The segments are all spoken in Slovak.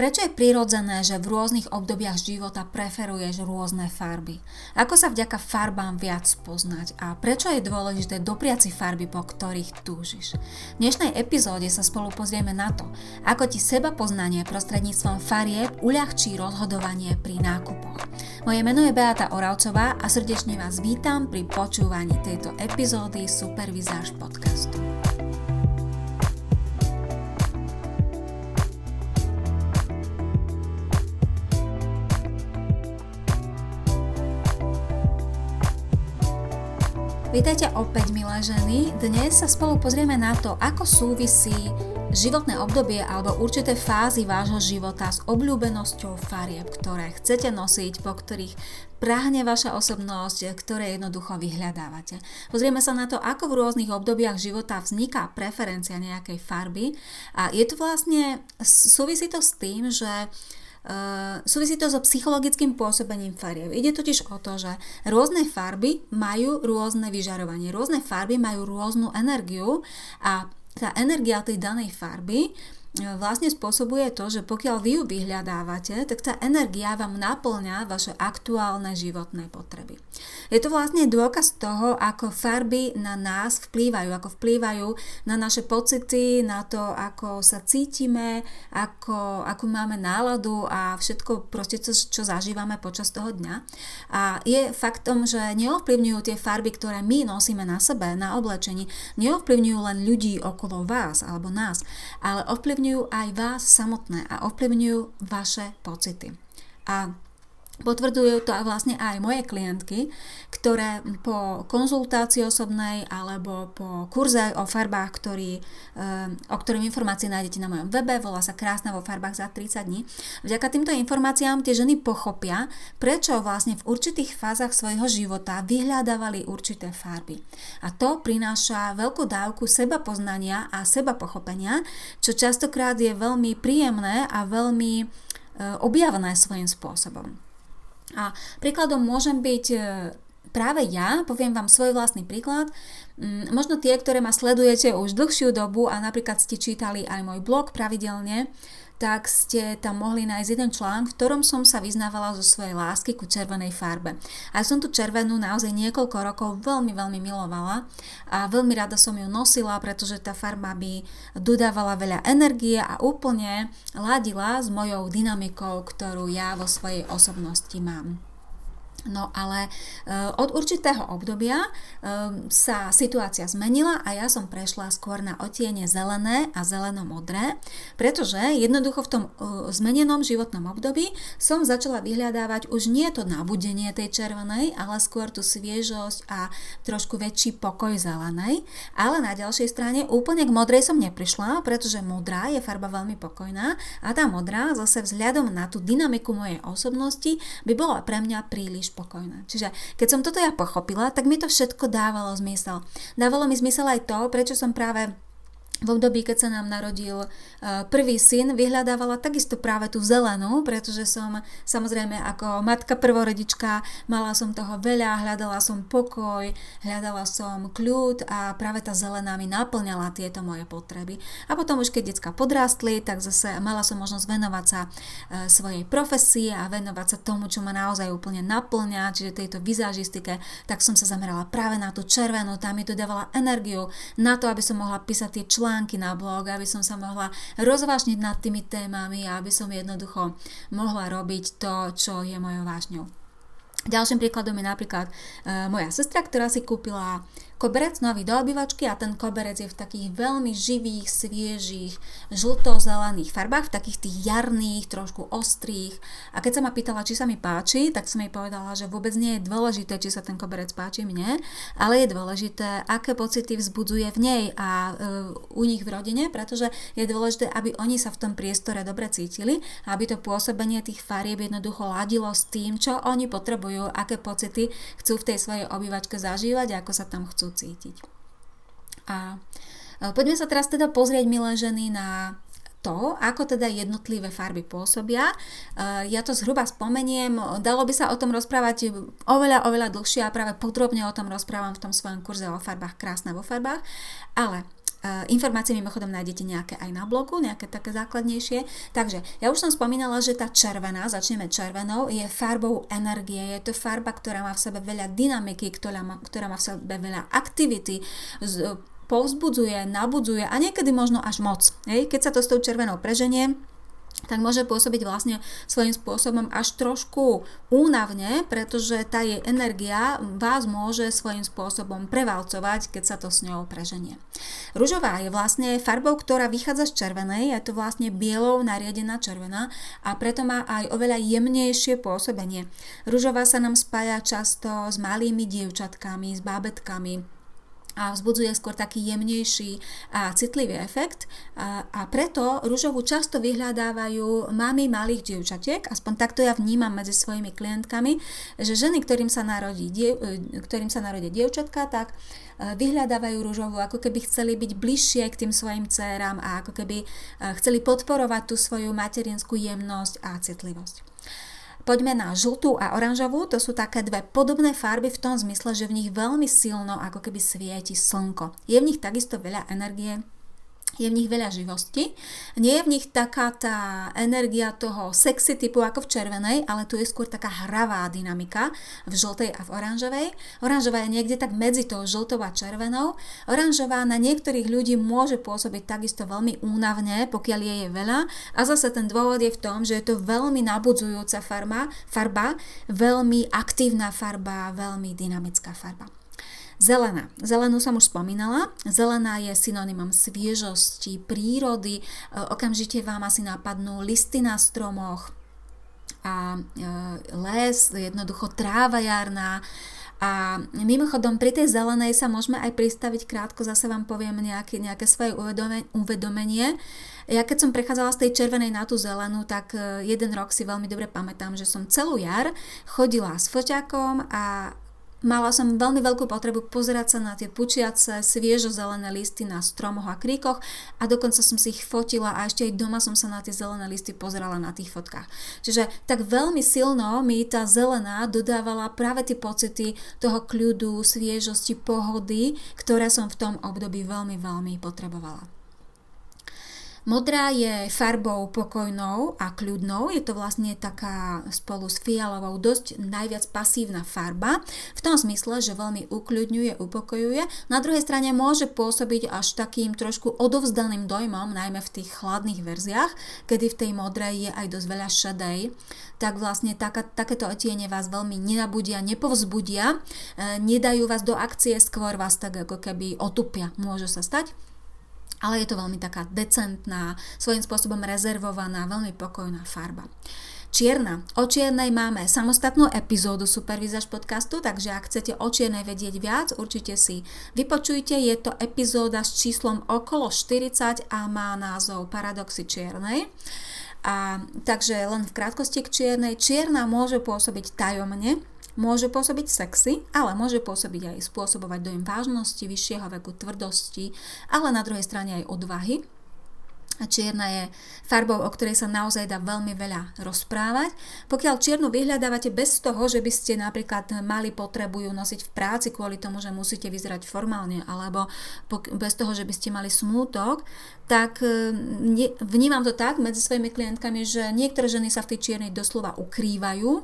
Prečo je prirodzené, že v rôznych obdobiach života preferuješ rôzne farby? Ako sa vďaka farbám viac poznať a prečo je dôležité dopriať si farby, po ktorých túžiš? V dnešnej epizóde sa spolu pozrieme na to, ako ti sebapoznanie prostredníctvom farieb uľahčí rozhodovanie pri nákupoch. Moje meno je Beata Oravcová a srdečne vás vítam pri počúvaní tejto epizódy Super Vizáž podcastu. Vítajte opäť, milé ženy. Dnes sa spolu pozrieme na to, ako súvisí životné obdobie alebo určité fázy vášho života s obľúbenosťou farieb, ktoré chcete nosiť, po ktorých prahne vaša osobnosť, ktoré jednoducho vyhľadávate. Pozrieme sa na to, ako v rôznych obdobiach života vzniká preferencia nejakej farby a je to vlastne, súvisí to s tým, že súvisí to so psychologickým pôsobením farieb. Ide totiž o to, že rôzne farby majú rôzne vyžarovanie, rôzne farby majú rôznu energiu a tá energia tej danej farby vlastne spôsobuje to, že pokiaľ vy ju vyhľadávate, tak tá energia vám naplňa vaše aktuálne životné potreby. Je to vlastne dôkaz toho, ako farby na nás vplývajú, ako vplývajú na naše pocity, na to, ako sa cítime, ako máme náladu a všetko proste, čo zažívame počas toho dňa. A je faktom, že neovplyvňujú tie farby, ktoré my nosíme na sebe, na oblečení, neovplyvňujú len ľudí okolo vás alebo nás, ale ovplyvňujú aj vás samotné a ovplyvňujú vaše pocity. A potvrdzujú to vlastne aj moje klientky, ktoré po konzultácii osobnej alebo po kurze o farbách, o ktorým informácie nájdete na mojom webe, volá sa Krásna vo farbách za 30 dní. Vďaka týmto informáciám tie ženy pochopia, prečo vlastne v určitých fázach svojho života vyhľadávali určité farby. A to prináša veľkú dávku sebapoznania a sebapochopenia, čo častokrát je veľmi príjemné a veľmi objavné svojím spôsobom. A príkladom môžem byť práve ja, poviem vám svoj vlastný príklad. Možno tie, ktoré ma sledujete už dlhšiu dobu a napríklad ste čítali aj môj blog pravidelne, tak ste tam mohli nájsť jeden článok, v ktorom som sa vyznávala zo svojej lásky ku červenej farbe. A som tu červenú naozaj niekoľko rokov veľmi, veľmi milovala a veľmi rada som ju nosila, pretože tá farba by dodávala veľa energie a úplne ladila s mojou dynamikou, ktorú ja vo svojej osobnosti mám. No ale od určitého obdobia sa situácia zmenila a ja som prešla skôr na odtiene zelené a zeleno-modré, pretože jednoducho v tom zmenenom životnom období som začala vyhľadávať už nie to nabudenie tej červenej, ale skôr tú sviežosť a trošku väčší pokoj zelenej, ale na ďalšej strane úplne k modrej som neprišla, pretože modrá je farba veľmi pokojná a tá modrá zase vzhľadom na tú dynamiku mojej osobnosti by bola pre mňa príliš spokojná. Čiže keď som toto ja pochopila, tak mi to všetko dávalo zmysel. Dávalo mi zmysel aj to, prečo som práve v období, keď sa nám narodil prvý syn, vyhľadávala takisto práve tú zelenú, pretože som samozrejme ako matka prvorodička mala som toho veľa, hľadala som pokoj, hľadala som kľud a práve tá zelená mi naplňala tieto moje potreby. A potom už keď decká podrastli, tak zase mala som možnosť venovať sa svojej profesii a venovať sa tomu, čo ma naozaj úplne naplňa, čiže tejto vizážistike, tak som sa zamerala práve na tú červenú, tam mi to dávala energiu na to, aby som mohla písať tie články na blog, aby som sa mohla rozvášniť nad tými témami a aby som jednoducho mohla robiť to, čo je mojou vášňou. Ďalším príkladom je napríklad moja sestra, ktorá si kúpila koberec nový do obývačky a ten koberec je v takých veľmi živých, sviežých, žlto-zelených farbách, v takých tých jarných, trošku ostrých. A keď sa ma pýtala, či sa mi páči, tak som jej povedala, že vôbec nie je dôležité, či sa ten koberec páči mne, ale je dôležité, aké pocity vzbudzuje v nej a u nich v rodine, pretože je dôležité, aby oni sa v tom priestore dobre cítili, aby to pôsobenie tých farieb jednoducho ladilo s tým, čo oni potrebujú, aké pocity chcú v tej svojej obývačke zažívať, ako sa tam chcú cítiť. A poďme sa teraz teda pozrieť, milé ženy, na to, ako teda jednotlivé farby pôsobia. Ja to zhruba spomeniem, dalo by sa o tom rozprávať oveľa, oveľa dlhšie a práve podrobne o tom rozprávam v tom svojom kurze o farbách Krásna vo farbách, ale Informácie mimochodom nájdete nejaké aj na blogu, nejaké také základnejšie. Takže ja už som spomínala, že tá červená, začneme červenou, je farbou energie. Je to farba, ktorá má v sebe veľa dynamiky, ktorá má v sebe veľa aktivity, povzbudzuje, nabudzuje a niekedy možno až moc. Keď sa to s tou červenou preženie, tak môže pôsobiť vlastne svojím spôsobom až trošku únavne, pretože tá jej energia vás môže svojím spôsobom prevalcovať, keď sa to s ňou preženie. Ružová je vlastne farbou, ktorá vychádza z červenej, je to vlastne bielou nariadená červená a preto má aj oveľa jemnejšie pôsobenie. Ružová sa nám spája často s malými dievčatkami, s bábetkami, a vzbudzuje skôr taký jemnejší a citlivý efekt a preto ružovú často vyhľadávajú mami malých dievčatiek, aspoň takto ja vnímam medzi svojimi klientkami, že ženy, ktorým sa narodí dievčatka, tak vyhľadávajú ružovú, ako keby chceli byť bližšie k tým svojim dcéram a ako keby chceli podporovať tú svoju materinskú jemnosť a citlivosť. Poďme na žltú a oranžovú, to sú také dve podobné farby v tom zmysle, že v nich veľmi silno ako keby svieti slnko. Je v nich takisto veľa energie, je v nich veľa živosti. Nie je v nich taká tá energia toho sexy typu ako v červenej, ale tu je skôr taká hravá dynamika v žltej a v oranžovej. Oranžová je niekde tak medzi tou žltou a červenou. Oranžová na niektorých ľudí môže pôsobiť takisto veľmi únavne, pokiaľ jej je veľa. A zase ten dôvod je v tom, že je to veľmi nabudzujúca farba, veľmi aktívna farba, veľmi dynamická farba. Zelená. Zelenú som už spomínala. Zelená je synonymom sviežosti, prírody. Okamžite vám asi napadnú listy na stromoch a les, jednoducho tráva jarná. A mimochodom, pri tej zelenej sa môžeme aj pristaviť krátko, zase vám poviem nejaké svoje uvedomenie. Ja keď som prechádzala z tej červenej na tú zelenú, tak jeden rok si veľmi dobre pamätám, že som celú jar chodila s foťákom a mala som veľmi veľkú potrebu pozerať sa na tie pučiace, sviežozelené listy na stromoch a kríkoch a dokonca som si ich fotila a ešte aj doma som sa na tie zelené listy pozerala na tých fotkách. Čiže tak veľmi silno mi tá zelená dodávala práve tie pocity toho kľudu, sviežosti, pohody, ktoré som v tom období veľmi, veľmi potrebovala. Modrá je farbou pokojnou a kľudnou, je to vlastne taká spolu s fialovou dosť najviac pasívna farba, v tom zmysle, že veľmi ukľudňuje, upokojuje. Na druhej strane môže pôsobiť až takým trošku odovzdaným dojmom, najmä v tých chladných verziách, kedy v tej modrej je aj dosť veľa šedej, tak vlastne takéto odtiene vás veľmi nenabudia, nepovzbudia, nedajú vás do akcie, skôr vás tak ako keby otupia, môže sa stať. Ale je to veľmi taká decentná, svojím spôsobom rezervovaná, veľmi pokojná farba. Čierna. O čiernej máme samostatnú epizódu Super Vizáž podcastu, takže ak chcete o čiernej vedieť viac, určite si vypočujte. Je to epizóda s číslom okolo 40 a má názov Paradoxy čiernej. A takže len v krátkosti k čiernej. Čierna môže pôsobiť tajomne, môže pôsobiť sexy, ale môže pôsobiť aj spôsobovať dojem vážnosti, vyššieho veku, tvrdosti, ale na druhej strane aj odvahy. A čierna je farbou, o ktorej sa naozaj dá veľmi veľa rozprávať. Pokiaľ čiernu vyhľadávate bez toho, že by ste napríklad mali potrebu ju nosiť v práci kvôli tomu, že musíte vyzerať formálne, alebo bez toho, že by ste mali smútok, tak vnímam to tak medzi svojimi klientkami, že niektoré ženy sa v tej čiernej doslova ukrývajú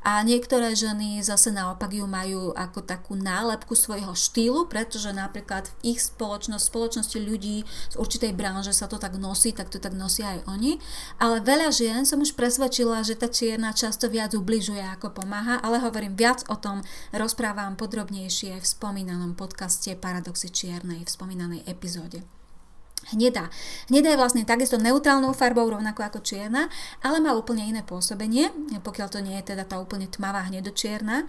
a niektoré ženy zase naopak ju majú ako takú nálepku svojho štýlu, pretože napríklad v ich spoločnosti ľudí z určitej branže sa to tak nosí, tak to tak nosia aj oni. Ale veľa žien som už presvedčila, že tá čierna často viac ubližuje ako pomáha, ale hovorím viac o tom, rozprávam podrobnejšie v spomínanom podcaste Paradoxy čiernej, v spomínanej epizóde. Hnedá. Hnedá je vlastne takisto neutrálnou farbou, rovnako ako čierna, ale má úplne iné pôsobenie, pokiaľ to nie je teda tá úplne tmavá hnedočierna.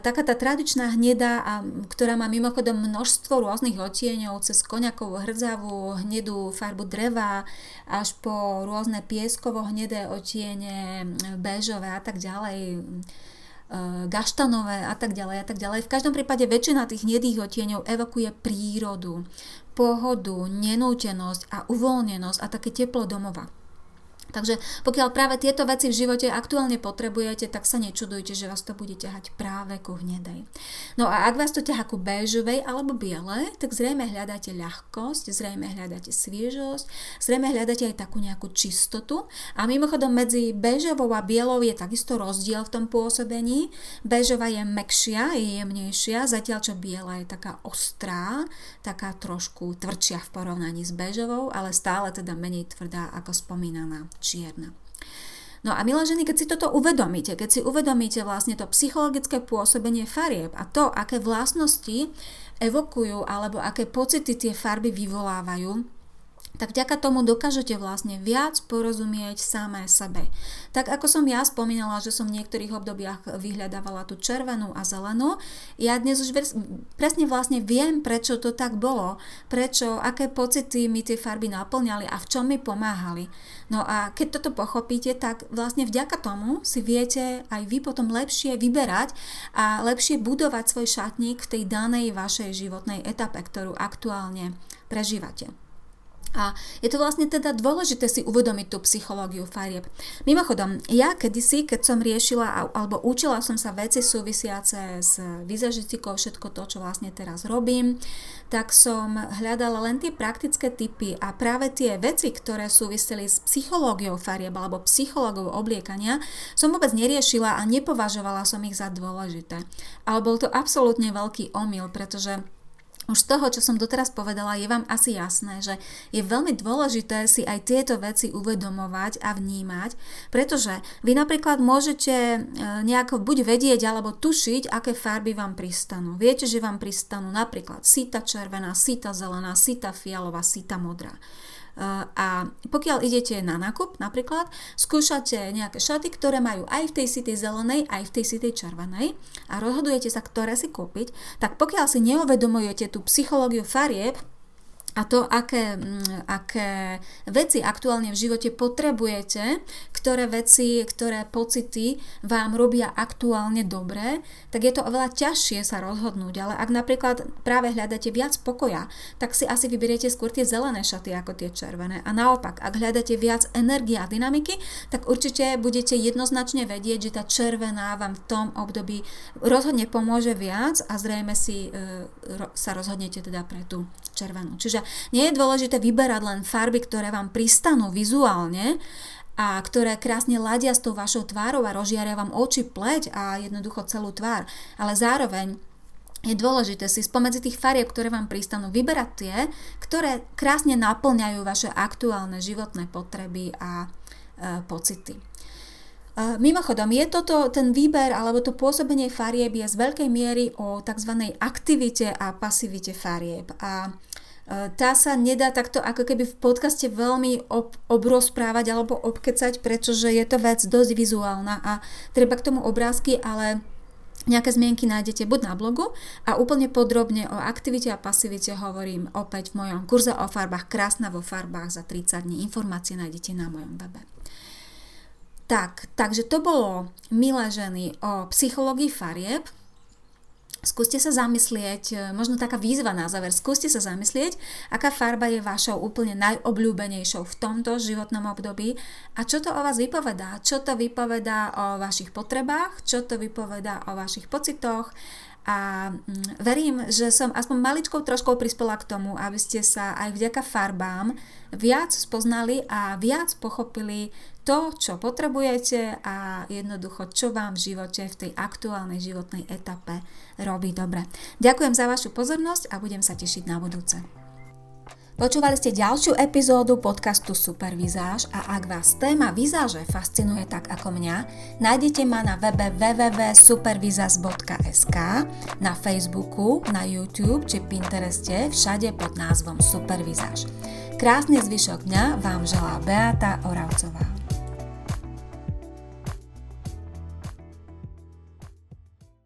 Taká tá tradičná hnedá, ktorá má mimochodom množstvo rôznych odtieňov, cez koňakovú, hrdzavú, hnedú farbu dreva, až po rôzne pieskovo hnedé odtiene, béžové a tak ďalej, gaštanové a tak ďalej a tak ďalej. V každom prípade väčšina tých hnedých odtieňov evokuje prírodu, pohodu, nenútenosť a uvoľnenosť a také teplo domova. Takže pokiaľ práve tieto veci v živote aktuálne potrebujete, tak sa nečudujte, že vás to bude ťahať práve ku hnedej. No a ak vás to ťahá ku béžovej alebo bielej, tak zrejme hľadáte ľahkosť, zrejme hľadáte sviežosť, zrejme hľadáte aj takú nejakú čistotu. A mimochodom medzi béžovou a bielou je takisto rozdiel v tom pôsobení. Béžová je mäkšia, je jemnejšia, zatiaľ čo biela je taká ostrá, taká trošku tvrdšia v porovnaní s béžovou, ale stále teda menej tvrdá ako spomínaná čierna. No a milé ženy, keď si toto uvedomíte, keď si uvedomíte vlastne to psychologické pôsobenie farieb a to, aké vlastnosti evokujú alebo aké pocity tie farby vyvolávajú, tak vďaka tomu dokážete vlastne viac porozumieť samé sebe. Tak ako som ja spomínala, že som v niektorých obdobiach vyhľadávala tú červenú a zelenú, ja dnes už presne vlastne viem, prečo to tak bolo, prečo, aké pocity mi tie farby naplňali a v čom mi pomáhali. No a keď toto pochopíte, tak vlastne vďaka tomu si viete aj vy potom lepšie vyberať a lepšie budovať svoj šatník v tej danej vašej životnej etape, ktorú aktuálne prežívate. A je to vlastne teda dôležité si uvedomiť tú psychológiu farieb. Mimochodom, ja kedysi, keď som riešila alebo učila som sa veci súvisiace s vizažistikou, všetko to, čo vlastne teraz robím, tak som hľadala len tie praktické tipy a práve tie veci, ktoré súviseli s psychológiou farieb alebo psychológiou obliekania, som vôbec neriešila a nepovažovala som ich za dôležité. Ale bol to absolútne veľký omyl, pretože už z toho, čo som doteraz povedala, je vám asi jasné, že je veľmi dôležité si aj tieto veci uvedomovať a vnímať, pretože vy napríklad môžete nejako buď vedieť alebo tušiť, aké farby vám pristanú. Viete, že vám pristanú napríklad sita červená, sita zelená, sita fialová, sita modrá. A pokiaľ idete na nákup, napríklad skúšate nejaké šaty, ktoré majú aj v tej sitej zelenej, aj v tej sitej červenej a rozhodujete sa, ktoré si kúpiť, tak pokiaľ si neuvedomujete tú psychológiu farieb a to, aké veci aktuálne v živote potrebujete, ktoré veci, ktoré pocity vám robia aktuálne dobré, tak je to oveľa ťažšie sa rozhodnúť. Ale ak napríklad práve hľadáte viac pokoja, tak si asi vyberiete skôr tie zelené šaty ako tie červené. A naopak, ak hľadáte viac energie a dynamiky, tak určite budete jednoznačne vedieť, že tá červená vám v tom období rozhodne pomôže viac a zrejme si sa rozhodnete teda pre tú červenú. Čiže nie je dôležité vyberať len farby, ktoré vám pristanú vizuálne a ktoré krásne ladia s tou vašou tvárou a rozžiaria vám oči, pleť a jednoducho celú tvár. Ale zároveň je dôležité si spomedzi tých farieb, ktoré vám pristanú, vyberať tie, ktoré krásne naplňajú vaše aktuálne životné potreby a pocity. Mimochodom, je toto ten výber alebo to pôsobenie farieb je z veľkej miery o tzv. Aktivite a pasivite farieb a tá sa nedá takto ako keby v podcaste veľmi obrozprávať alebo obkecať, pretože je to vec dosť vizuálna a treba k tomu obrázky, ale nejaké zmienky nájdete buď na blogu a úplne podrobne o aktivite a pasivite hovorím opäť v mojom kurze o farbách Krásna vo farbách za 30 dní. Informácie nájdete na mojom webe. Takže to bolo, milé ženy, o psychológii farieb. Skúste sa zamyslieť, možno taká výzva na záver, skúste sa zamyslieť, aká farba je vašou úplne najobľúbenejšou v tomto životnom období a čo to o vás vypovedá, čo to vypovedá o vašich potrebách, čo to vypovedá o vašich pocitoch a verím, že som aspoň maličkou troškou prispela k tomu, aby ste sa aj vďaka farbám viac spoznali a viac pochopili to, čo potrebujete a jednoducho, čo vám v živote v tej aktuálnej životnej etape robí dobre. Ďakujem za vašu pozornosť a budem sa tešiť na budúce. Počúvali ste ďalšiu epizódu podcastu Super Vizáž a ak vás téma vizáže fascinuje tak ako mňa, nájdete ma na webe www.supervizaz.sk, na Facebooku, na YouTube či Pintereste, všade pod názvom Super Vizáž. Krásny zvyšok dňa vám želá Beata Oravcová.